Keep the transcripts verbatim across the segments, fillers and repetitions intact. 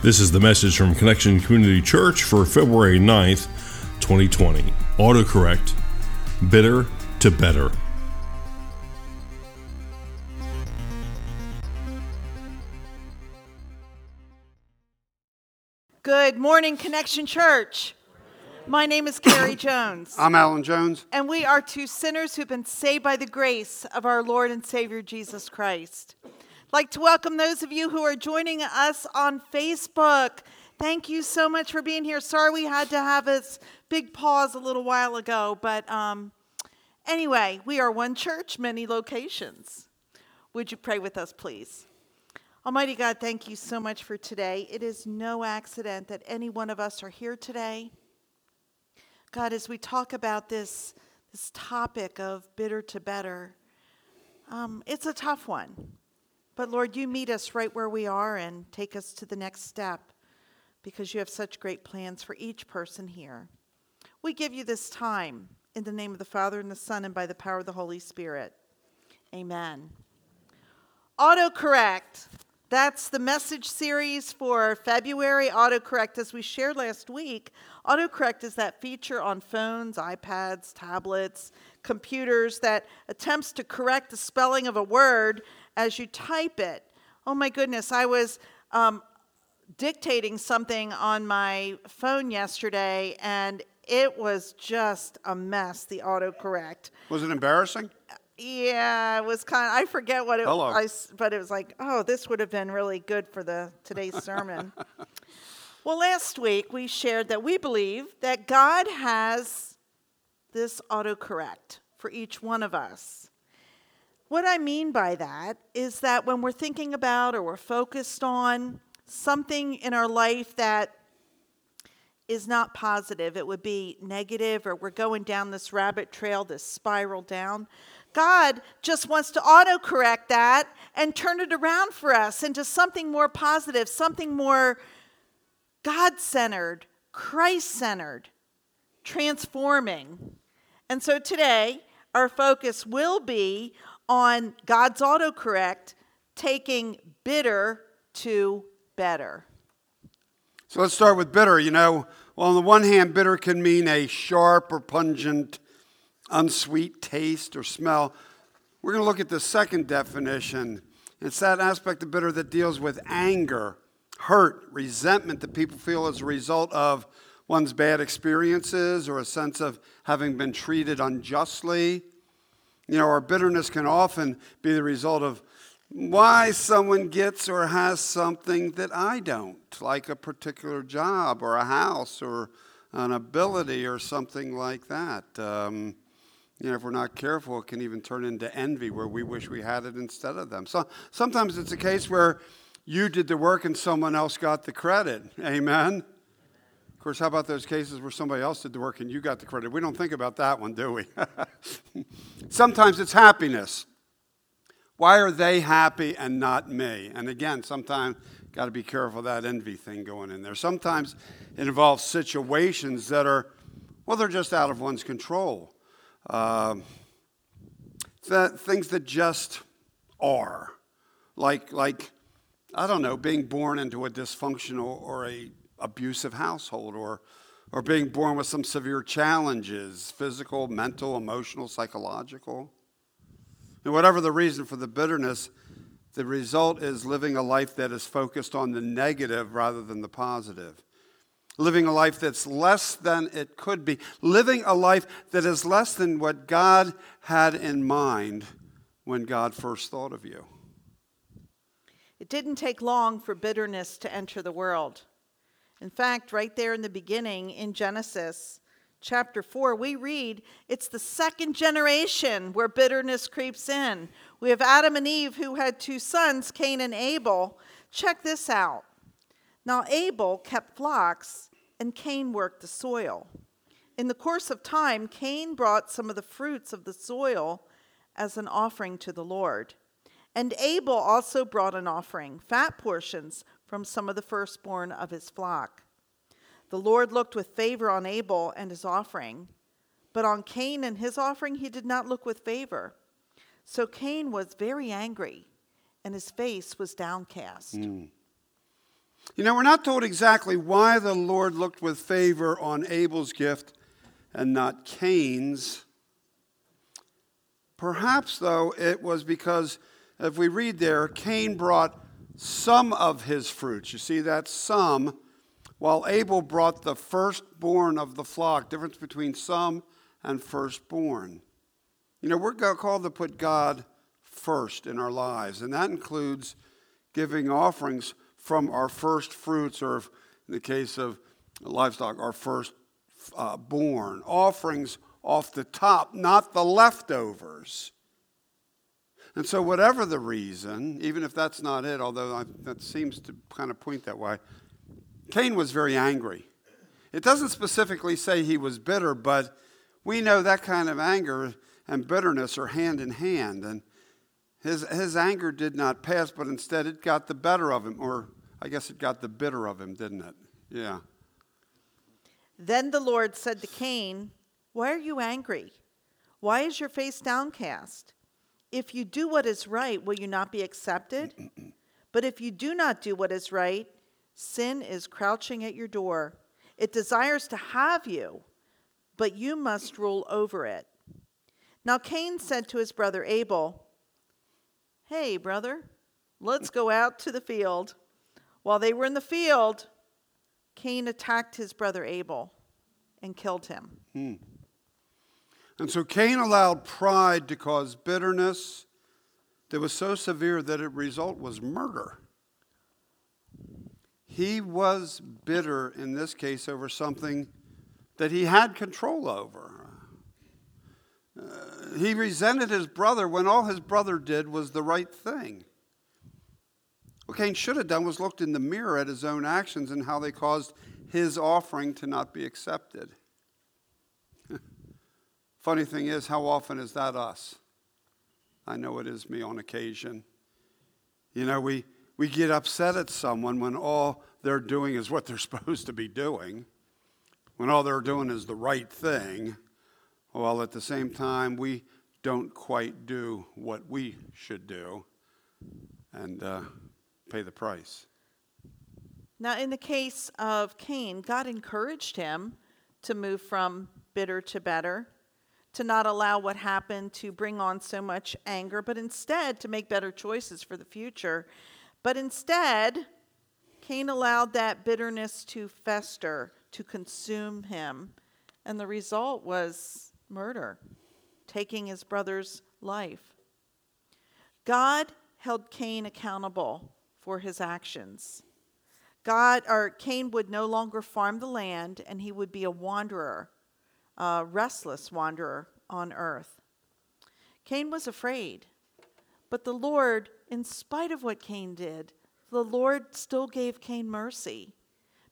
This is the message from Connection Community Church for February ninth, twenty twenty. Autocorrect, bitter to better. Good morning, Connection Church. My name is Carrie Jones. I'm Alan Jones. And we are two sinners who've been saved by the grace of our Lord and Savior, Jesus Christ. I'd like to welcome those of you who are joining us on Facebook. Thank you so much for being here. Sorry we had to have this big pause a little while ago, but um, anyway, we are one church, many locations. Would you pray with us, please? Almighty God, thank you so much for today. It is no accident that any one of us are here today. God, as we talk about this, this topic of bitter to better, um, it's a tough one. But Lord, you meet us right where we are and take us to the next step because you have such great plans for each person here. We give you this time in the name of the Father and the Son and by the power of the Holy Spirit. Amen. Autocorrect. That's the message series for February. Autocorrect, as we shared last week, autocorrect is that feature on phones, iPads, tablets, computers that attempts to correct the spelling of a word as you type it. Oh my goodness, I was um, dictating something on my phone yesterday, and it was just a mess, the autocorrect. Was it embarrassing? Yeah, it was kind of, I forget what it was, but it was like, oh, this would have been really good for the today's sermon. Well, last week we shared that we believe that God has this autocorrect for each one of us. What I mean by that is that when we're thinking about or we're focused on something in our life that is not positive, it would be negative, or we're going down this rabbit trail, this spiral down, God just wants to autocorrect that and turn it around for us into something more positive, something more God-centered, Christ-centered, transforming. And so today, our focus will be on God's autocorrect, taking bitter to better. So let's start with bitter. You know, well, on the one hand, bitter can mean a sharp or pungent unsweet taste or smell. We're going to look at the second definition. It's that aspect of bitter that deals with anger, hurt, resentment that people feel as a result of one's bad experiences or a sense of having been treated unjustly. You know, our bitterness can often be the result of why someone gets or has something that I don't, like a particular job or a house or an ability or something like that. Um, You know, if we're not careful, it can even turn into envy where we wish we had it instead of them. So sometimes it's a case where you did the work and someone else got the credit. Amen? Of course, how about those cases where somebody else did the work and you got the credit? We don't think about that one, do we? Sometimes it's happiness. Why are they happy and not me? And again, sometimes got to be careful of that envy thing going in there. Sometimes it involves situations that are, well, they're just out of one's control. Uh, that things that just are, like, like I don't know, being born into a dysfunctional or a abusive household, or, or being born with some severe challenges, physical, mental, emotional, psychological. And whatever the reason for the bitterness, the result is living a life that is focused on the negative rather than the positive. Living a life that's less than it could be. Living a life that is less than what God had in mind when God first thought of you. It didn't take long for bitterness to enter the world. In fact, right there in the beginning in Genesis chapter four, we read it's the second generation where bitterness creeps in. We have Adam and Eve who had two sons, Cain and Abel. Check this out. Now Abel kept flocks, and Cain worked the soil. In the course of time, Cain brought some of the fruits of the soil as an offering to the Lord. And Abel also brought an offering, fat portions from some of the firstborn of his flock. The Lord looked with favor on Abel and his offering, but on Cain and his offering he did not look with favor. So Cain was very angry, and his face was downcast. Mm. You know, we're not told exactly why the Lord looked with favor on Abel's gift and not Cain's. Perhaps, though, it was because, if we read there, Cain brought some of his fruits. You see, that some, while Abel brought the firstborn of the flock. Difference between some and firstborn. You know, we're called to put God first in our lives, and that includes giving offerings from our first fruits, or in the case of livestock, our first uh, born. Offerings off the top, not the leftovers. And so whatever the reason, even if that's not it, although I, that seems to kind of point that way, Cain was very angry. It doesn't specifically say he was bitter, but we know that kind of anger and bitterness are hand in hand. And his, his anger did not pass, but instead it got the better of him, or I guess it got the bitter of him, didn't it? Yeah. Then the Lord said to Cain, "Why are you angry? Why is your face downcast? If you do what is right, will you not be accepted? But if you do not do what is right, sin is crouching at your door. It desires to have you, but you must rule over it." Now Cain said to his brother Abel, "Hey, brother, let's go out to the field." While they were in the field, Cain attacked his brother Abel and killed him. Hmm. And so Cain allowed pride to cause bitterness that was so severe that its result was murder. He was bitter in this case over something that he had control over. Uh, he resented his brother when all his brother did was the right thing. What Cain should have done was looked in the mirror at his own actions and how they caused his offering to not be accepted. Funny thing is, how often is that us? I know it is me on occasion. You know, we, we get upset at someone when all they're doing is what they're supposed to be doing, when all they're doing is the right thing, while at the same time we don't quite do what we should do and uh, pay the price. Now, in the case of Cain, God encouraged him to move from bitter to better, to not allow what happened to bring on so much anger, but instead to make better choices for the future. But instead, Cain allowed that bitterness to fester, to consume him. And the result was murder, taking his brother's life. God held Cain accountable for his actions. God, or Cain would no longer farm the land, and he would be a wanderer, a restless wanderer on earth. Cain was afraid, but the Lord, in spite of what Cain did, the Lord still gave Cain mercy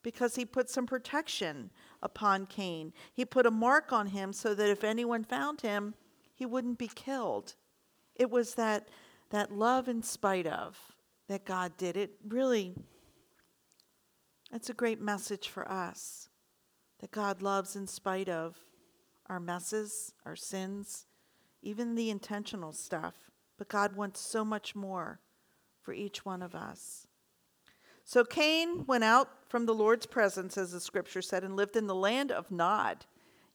because he put some protection upon Cain. He put a mark on him so that if anyone found him, he wouldn't be killed. It was that, that love in spite of that God did. It really, that's a great message for us, that God loves in spite of our messes, our sins, even the intentional stuff. But God wants so much more for each one of us. So Cain went out from the Lord's presence, as the scripture said, and lived in the land of Nod,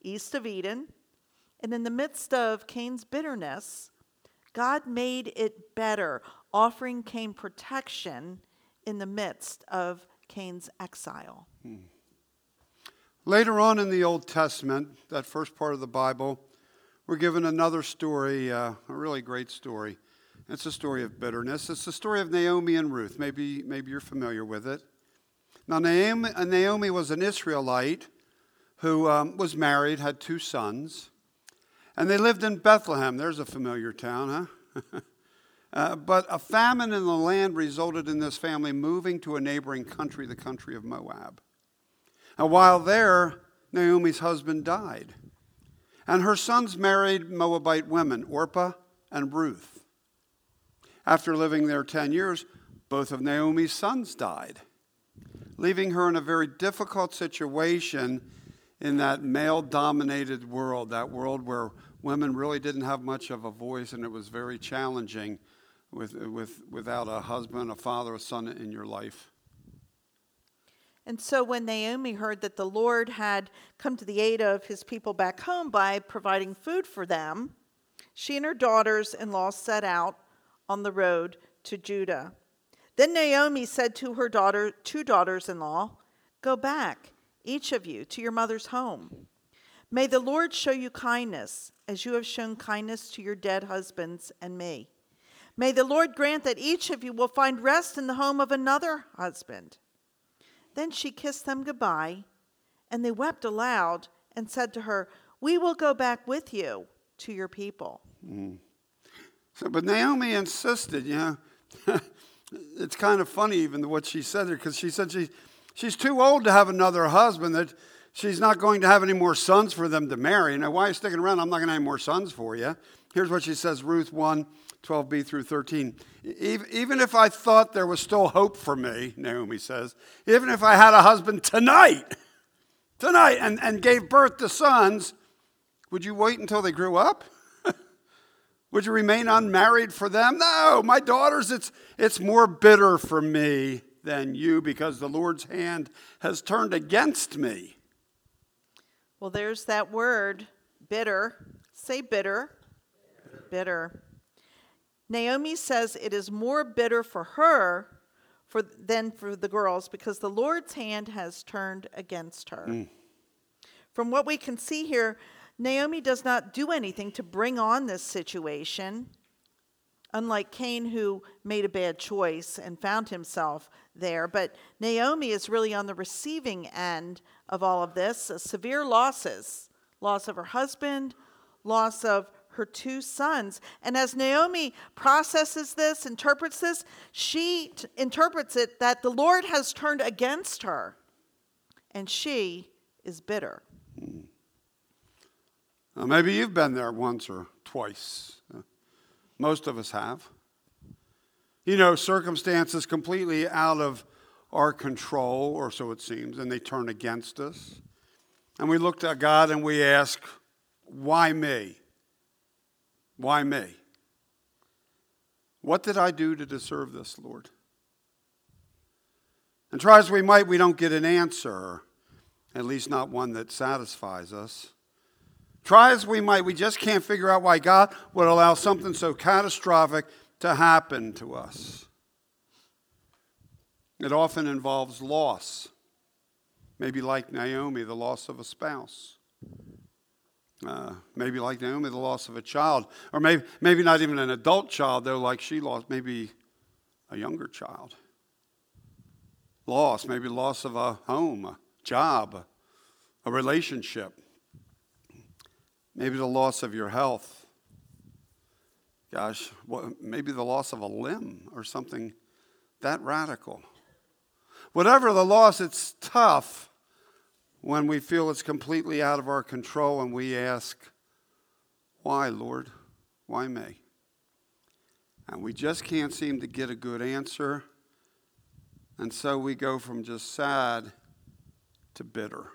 east of Eden. And in the midst of Cain's bitterness, God made it better, offering Cain protection in the midst of Cain's exile. Hmm. Later on in the Old Testament, that first part of the Bible, we're given another story, uh, a really great story. It's a story of bitterness. It's the story of Naomi and Ruth. Maybe, maybe you're familiar with it. Now, Naomi, Naomi was an Israelite who um, was married, had two sons, and they lived in Bethlehem. There's a familiar town, huh? uh, but a famine in the land resulted in this family moving to a neighboring country, the country of Moab. And while there, Naomi's husband died. And her sons married Moabite women, Orpah and Ruth. After living there ten years, both of Naomi's sons died, leaving her in a very difficult situation in that male-dominated world, that world where women really didn't have much of a voice, and it was very challenging with, with, without a husband, a father, a son in your life. And so when Naomi heard that the Lord had come to the aid of his people back home by providing food for them, she and her daughters-in-law set out on the road to Judah. Then Naomi said to her daughter, two daughters-in-law, "Go back, each of you, to your mother's home. May the Lord show you kindness, as you have shown kindness to your dead husbands and me. May the Lord grant that each of you will find rest in the home of another husband." Then she kissed them goodbye, and they wept aloud and said to her, "We will go back with you to your people." Mm. So, but Naomi insisted, you know. It's kind of funny even what she said there, because she said she, she's too old to have another husband, that she's not going to have any more sons for them to marry. Now, why are you sticking around? I'm not going to have any more sons for you. Here's what she says, Ruth one, twelve b through thirteen. Even if I thought there was still hope for me, Naomi says, even if I had a husband tonight, tonight, and, and gave birth to sons, would you wait until they grew up? Would you remain unmarried for them? No, my daughters, it's it's more bitter for me than you, because the Lord's hand has turned against me. Well, there's that word, bitter. Say bitter. Bitter. Bitter. Naomi says it is more bitter for her for, than for the girls, because the Lord's hand has turned against her. Mm. From what we can see here, Naomi does not do anything to bring on this situation, unlike Cain, who made a bad choice and found himself there. But Naomi is really on the receiving end of all of this, uh, severe losses, loss of her husband, loss of her two sons. And as Naomi processes this, interprets this, she t- interprets it that the Lord has turned against her, and she is bitter. Now, maybe you've been there once or twice. Most of us have. You know, circumstances completely out of our control, or so it seems, and they turn against us. And we look to God and we ask, why me? Why me? What did I do to deserve this, Lord? And try as we might, we don't get an answer, at least not one that satisfies us. Try as we might, we just can't figure out why God would allow something so catastrophic to happen to us. It often involves loss, maybe like Naomi, the loss of a spouse. Uh, maybe like Naomi, the loss of a child, or maybe maybe not even an adult child, though, like she lost, maybe a younger child. Loss, maybe loss of a home, a job, a relationship. Maybe the loss of your health. Gosh, what, maybe the loss of a limb or something that radical. Whatever the loss, it's tough when we feel it's completely out of our control and we ask, why, Lord? Why me? And we just can't seem to get a good answer. And so we go from just sad to bitter.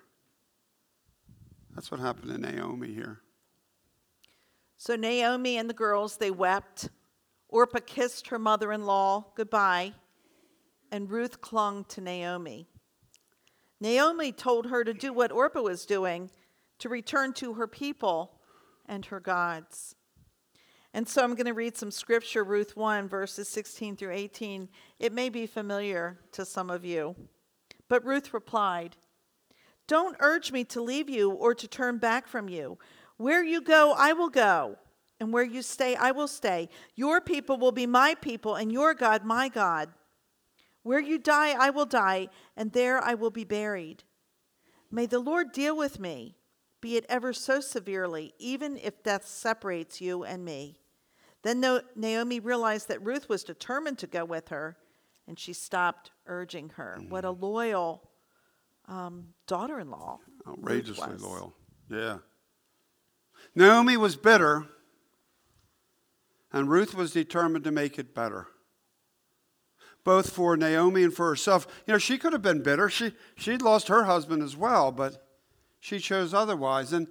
That's what happened to Naomi here. So Naomi and the girls, they wept. Orpah kissed her mother-in-law goodbye. And Ruth clung to Naomi. Naomi told her to do what Orpah was doing, to return to her people and her gods. And so I'm going to read some scripture, Ruth one, verses sixteen through eighteen. It may be familiar to some of you. But Ruth replied, "Don't urge me to leave you or to turn back from you. Where you go, I will go, and where you stay, I will stay. Your people will be my people, and your God, my God. Where you die, I will die, and there I will be buried. May the Lord deal with me, be it ever so severely, even if death separates you and me." Then Naomi realized that Ruth was determined to go with her, and she stopped urging her. Mm-hmm. What a loyal um, daughter-in-law. Outrageously loyal. Yeah. Naomi was bitter, and Ruth was determined to make it better. Both for Naomi and for herself. You know, she could have been bitter. She, she'd lost her husband as well, but she chose otherwise. And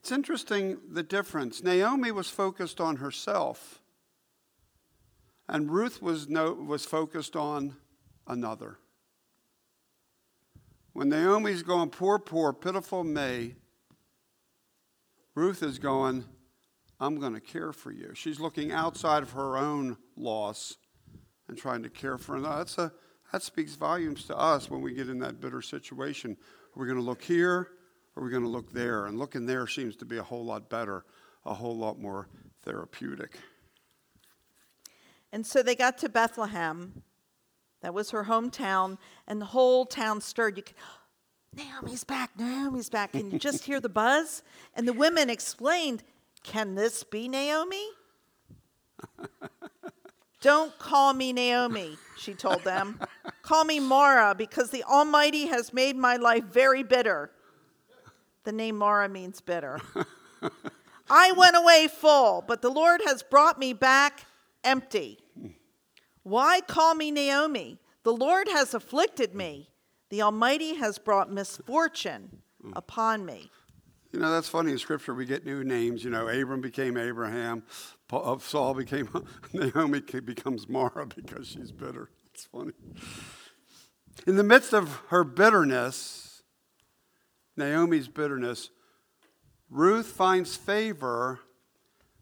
it's interesting, the difference. Naomi was focused on herself, and Ruth was no, was focused on another. When Naomi's going, poor, poor, pitiful me, Ruth is going, I'm going to care for you. She's looking outside of her own loss and trying to care for another. That's a, that speaks volumes to us when we get in that bitter situation. Are we going to look here or are we going to look there? And looking there seems to be a whole lot better, a whole lot more therapeutic. And so they got to Bethlehem. That was her hometown, and the whole town stirred. You could, Naomi's back, Naomi's back. And you just hear the buzz. And the women explained, can this be Naomi? Don't call me Naomi, she told them. Call me Mara, because the Almighty has made my life very bitter. The name Mara means bitter. I went away full, but the Lord has brought me back empty. Why call me Naomi? The Lord has afflicted me. The Almighty has brought misfortune upon me. You know, that's funny. In Scripture, we get new names. You know, Abram became Abraham. Paul, Saul became, Naomi becomes Mara because she's bitter. It's funny. In the midst of her bitterness, Naomi's bitterness, Ruth finds favor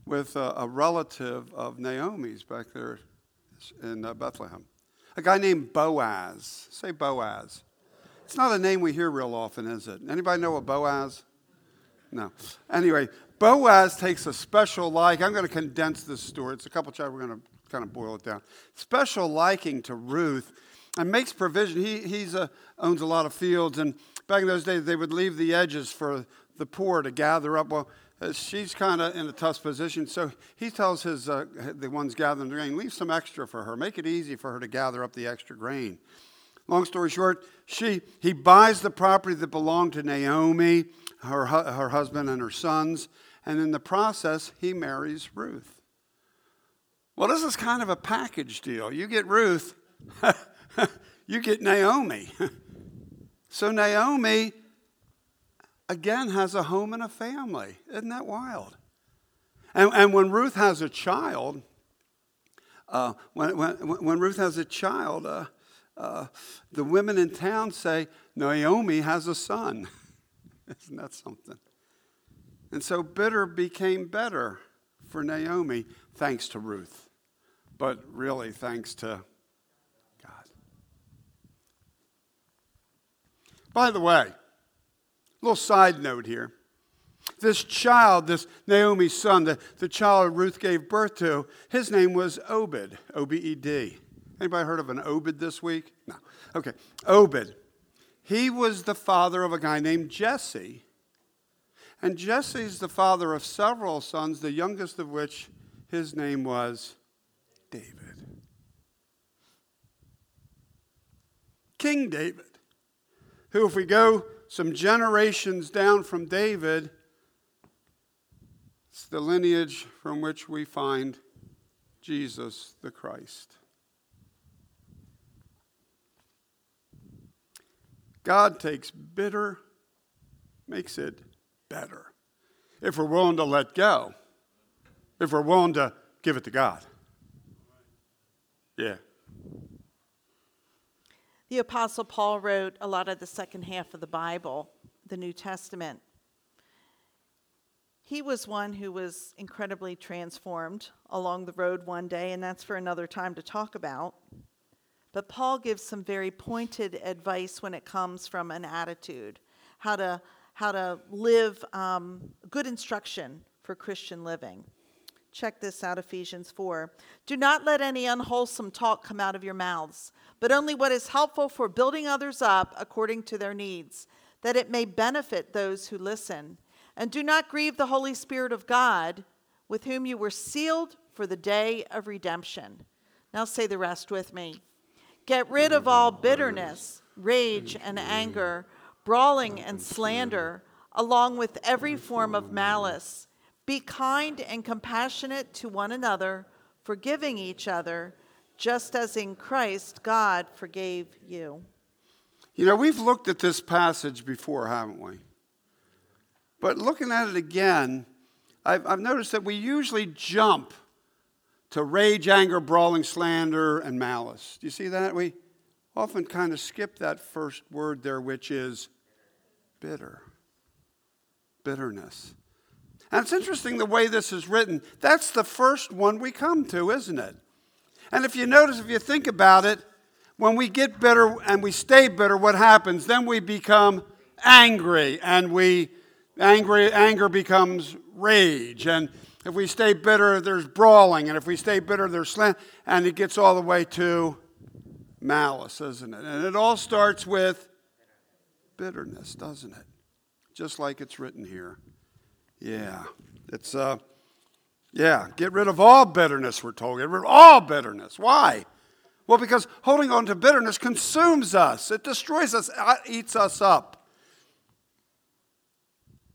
with a, a relative of Naomi's back there in uh, Bethlehem. A guy named Boaz. Say Boaz. It's not a name we hear real often, is it? Anybody know a Boaz? No. Anyway, Boaz takes a special like. I'm going to condense this story. It's a couple chapters. We're going to kind of boil it down. Special liking to Ruth and makes provision. He he's a, owns a lot of fields, and back in those days, they would leave the edges for the poor to gather up. Well, she's kind of in a tough position, so he tells his uh, the ones gathering the grain, leave some extra for her. Make it easy for her to gather up the extra grain. Long story short, she he buys the property that belonged to Naomi, her her husband and her sons, and in the process, he marries Ruth. Well, this is kind of a package deal. You get Ruth, you get Naomi. So Naomi, again, has a home and a family. Isn't that wild? And and when Ruth has a child, uh, when, when when Ruth has a child, uh, uh, the women in town say, Naomi has a son. Isn't that something? And so bitter became better for Naomi, thanks to Ruth, but really thanks to God. By the way, little side note here. This child, this Naomi's son, the, the child Ruth gave birth to, his name was Obed, O B E D. Anybody heard of an Obed this week? No. Okay, Obed. He was the father of a guy named Jesse. And Jesse's the father of several sons, the youngest of which his name was David. King David, who, if we go some generations down from David, it's the lineage from which we find Jesus the Christ. God takes bitter, makes it better. If we're willing to let go, if we're willing to give it to God. Yeah. The Apostle Paul wrote a lot of the second half of the Bible, the New Testament. He was one who was incredibly transformed along the road one day, and that's for another time to talk about. But Paul gives some very pointed advice when it comes from an attitude, how to how to live, um, good instruction for Christian living. Check this out, Ephesians four. Do not let any unwholesome talk come out of your mouths, but only what is helpful for building others up according to their needs, that it may benefit those who listen. And do not grieve the Holy Spirit of God, with whom you were sealed for the day of redemption. Now say the rest with me. Get rid of all bitterness, rage and anger, brawling and slander, along with every form of malice. Be kind and compassionate to one another, forgiving each other, just as in Christ God forgave you. You know, we've looked at this passage before, haven't we? But looking at it again, I've, I've noticed that we usually jump to rage, anger, brawling, slander, and malice. Do you see that? We often kind of skip that first word there, which is bitter. Bitterness. And it's interesting the way this is written. That's the first one we come to, isn't it? And if you notice, if you think about it, when we get bitter and we stay bitter, what happens? Then we become angry, and we angry anger becomes rage. And if we stay bitter, there's brawling. And if we stay bitter, there's slander. And it gets all the way to malice, isn't it? And it all starts with bitterness, doesn't it? Just like it's written here. Yeah. It's, uh, yeah, get rid of all bitterness, we're told. Get rid of all bitterness. Why? Well, because holding on to bitterness consumes us. It destroys us, eats us up.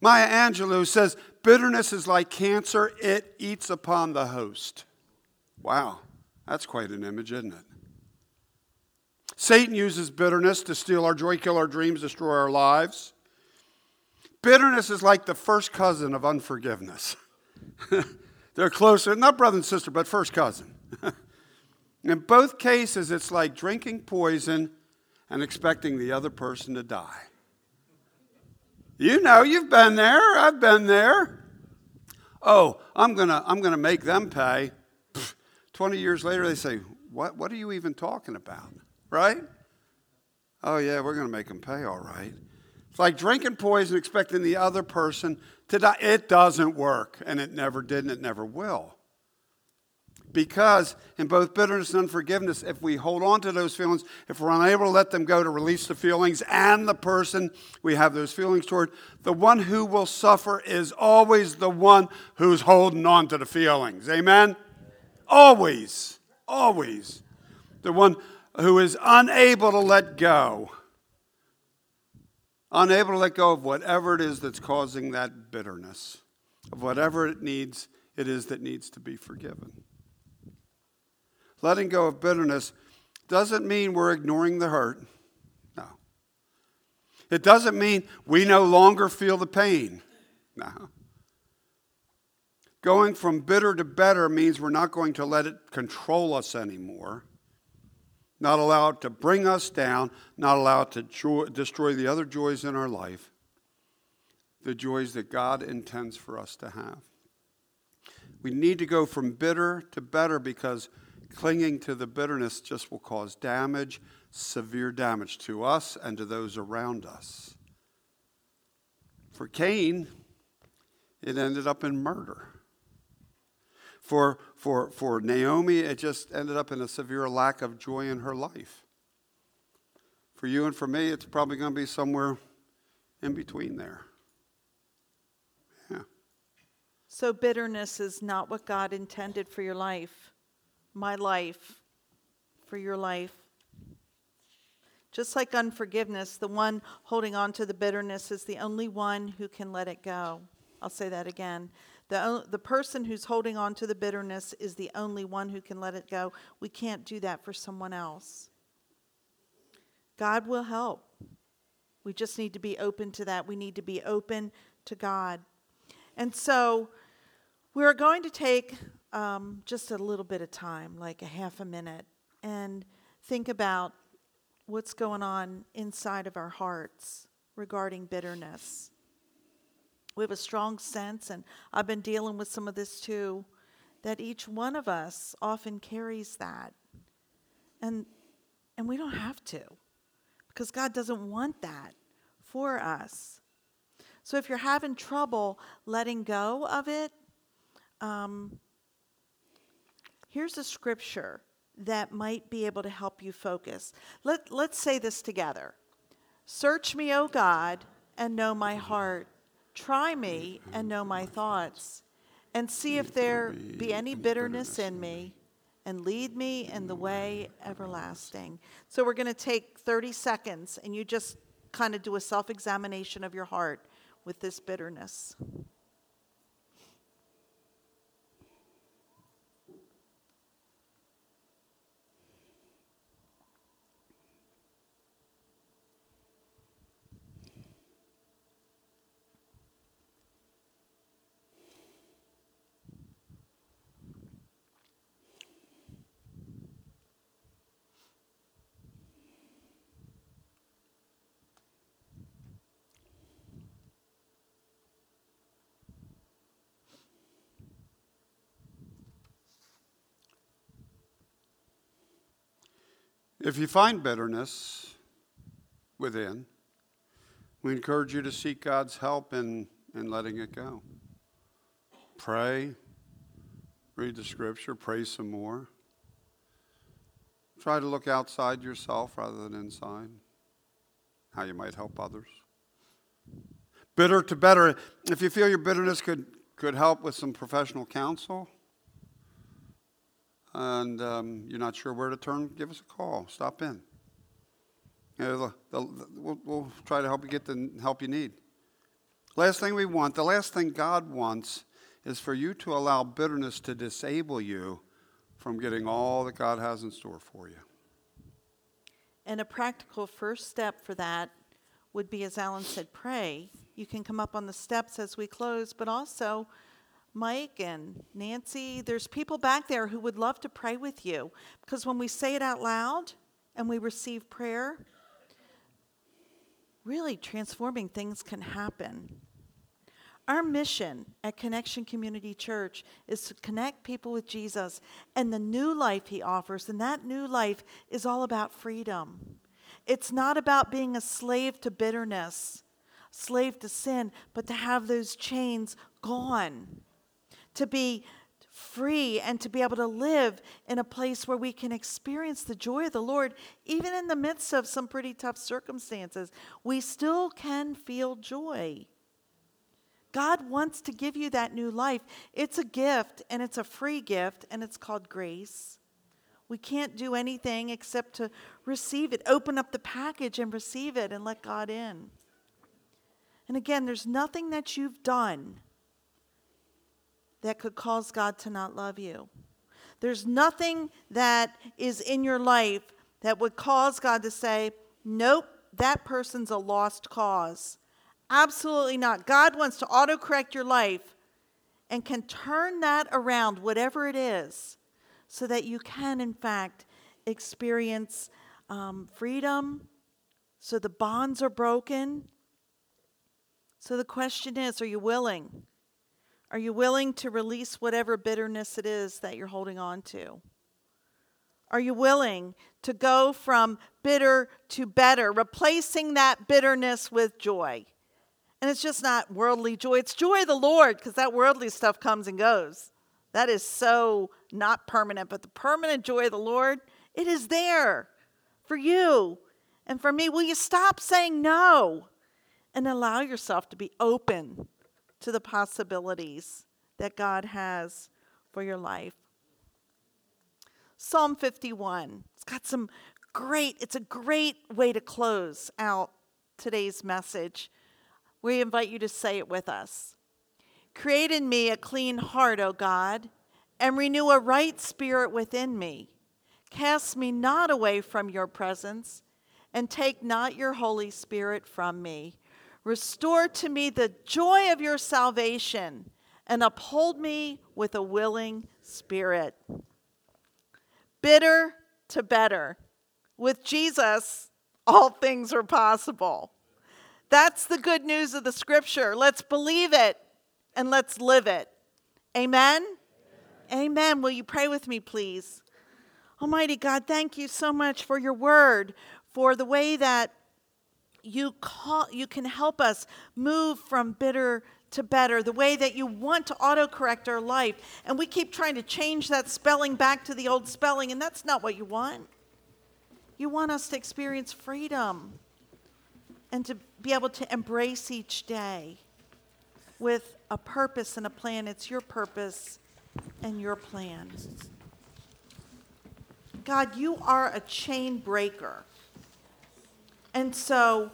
Maya Angelou says, bitterness is like cancer. It eats upon the host. Wow. That's quite an image, isn't it? Satan uses bitterness to steal our joy, kill our dreams, destroy our lives. Bitterness is like the first cousin of unforgiveness. They're closer, not brother and sister, but first cousin. In both cases, it's like drinking poison and expecting the other person to die. You know, you've been there. I've been there. Oh, I'm gonna, I'm gonna make them pay. Pfft, Twenty years later, they say, "What? What are you even talking about?" Right? Oh yeah, we're gonna make them pay, all right. It's like drinking poison, expecting the other person to die. It doesn't work, and it never did, and it never will. Because in both bitterness and unforgiveness, if we hold on to those feelings, if we're unable to let them go to release the feelings and the person we have those feelings toward, the one who will suffer is always the one who's holding on to the feelings. Amen? Always. Always. The one who is unable to let go. Unable to let go of whatever it is that's causing that bitterness, of whatever it needs, it is that needs to be forgiven. Letting go of bitterness doesn't mean we're ignoring the hurt. No. It doesn't mean we no longer feel the pain. No. Going from bitter to better means we're not going to let it control us anymore. Not allow it to bring us down, not allow it to joy, destroy the other joys in our life, the joys that God intends for us to have. We need to go from bitter to better because clinging to the bitterness just will cause damage, severe damage to us and to those around us. For Cain, it ended up in murder. For, for, for Naomi, it just ended up in a severe lack of joy in her life. For you and for me, it's probably going to be somewhere in between there. Yeah. So bitterness is not what God intended for your life, my life, for your life. Just like unforgiveness, the one holding on to the bitterness is the only one who can let it go. I'll say that again. The, the person who's holding on to the bitterness is the only one who can let it go. We can't do that for someone else. God will help. We just need to be open to that. We need to be open to God. And so we're going to take um, just a little bit of time, like a half a minute, and think about what's going on inside of our hearts regarding bitterness. We have a strong sense, and I've been dealing with some of this too, that each one of us often carries that. And and we don't have to, because God doesn't want that for us. So if you're having trouble letting go of it, um, here's a scripture that might be able to help you focus. Let, let's say this together. Search me, O God, and know my heart. Try me and know my thoughts, and see if there be any bitterness in me, and lead me in the way everlasting. So we're going to take thirty seconds, and you just kind of do a self-examination of your heart with this bitterness. If you find bitterness within, we encourage you to seek God's help in, in letting it go. Pray, read the scripture, pray some more. Try to look outside yourself rather than inside, how you might help others. Bitter to better. If you feel your bitterness could, could help with some professional counsel and um, you're not sure where to turn, give us a call. Stop in. You know, the, the, the, we'll, we'll try to help you get the help you need. Last thing we want, the last thing God wants is for you to allow bitterness to disable you from getting all that God has in store for you. And a practical first step for that would be, as Alan said, pray. You can come up on the steps as we close, but also Mike and Nancy, there's people back there who would love to pray with you, because when we say it out loud and we receive prayer, really transforming things can happen. Our mission at Connection Community Church is to connect people with Jesus and the new life he offers, and that new life is all about freedom. It's not about being a slave to bitterness, slave to sin, but to have those chains gone, to be free and to be able to live in a place where we can experience the joy of the Lord, even in the midst of some pretty tough circumstances. We still can feel joy. God wants to give you that new life. It's a gift, and it's a free gift, and it's called grace. We can't do anything except to receive it, open up the package and receive it and let God in. And again, there's nothing that you've done that could cause God to not love you. There's nothing that is in your life that would cause God to say, nope, that person's a lost cause. Absolutely not. God wants to autocorrect your life and can turn that around, whatever it is, so that you can, in fact, experience um, freedom, so the bonds are broken. So the question is, are you willing? Are you willing to release whatever bitterness it is that you're holding on to? Are you willing to go from bitter to better, replacing that bitterness with joy? And it's just not worldly joy. It's joy of the Lord, because that worldly stuff comes and goes. That is so not permanent. But the permanent joy of the Lord, it is there for you and for me. Will you stop saying no and allow yourself to be open to the possibilities that God has for your life? Psalm fifty-one. It's got some great, it's a great way to close out today's message. We invite you to say it with us. Create in me a clean heart, O God, and renew a right spirit within me. Cast me not away from your presence, and take not your Holy Spirit from me. Restore to me the joy of your salvation, and uphold me with a willing spirit. Bitter to better. With Jesus, all things are possible. That's the good news of the scripture. Let's believe it and let's live it. Amen? Amen? Amen. Will you pray with me, please? Almighty God, thank you so much for your word, for the way that you call, you can help us move from bitter to better, the way that you want to autocorrect our life. And we keep trying to change that spelling back to the old spelling, and that's not what you want. You want us to experience freedom and to be able to embrace each day with a purpose and a plan. It's your purpose and your plan. God, you are a chain breaker. And so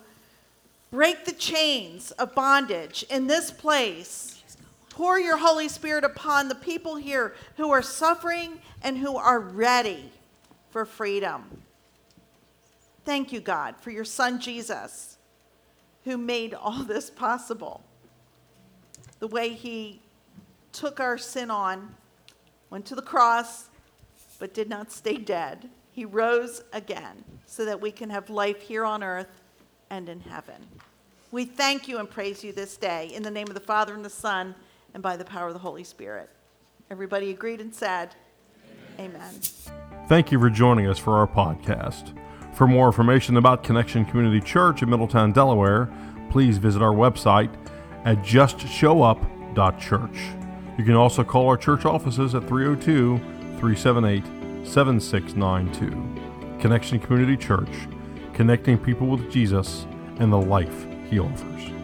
break the chains of bondage in this place. Pour your Holy Spirit upon the people here who are suffering and who are ready for freedom. Thank you, God, for your son, Jesus, who made all this possible. The way he took our sin on, went to the cross, but did not stay dead. He rose again so that we can have life here on earth and in heaven. We thank you and praise you this day in the name of the Father and the Son and by the power of the Holy Spirit. Everybody agreed and said, amen. Amen. Thank you for joining us for our podcast. For more information about Connection Community Church in Middletown, Delaware, please visit our website at just show up dot church. You can also call our church offices at three oh two, three seven eight, seven six nine two. Connection Community Church, connecting people with Jesus and the life he offers.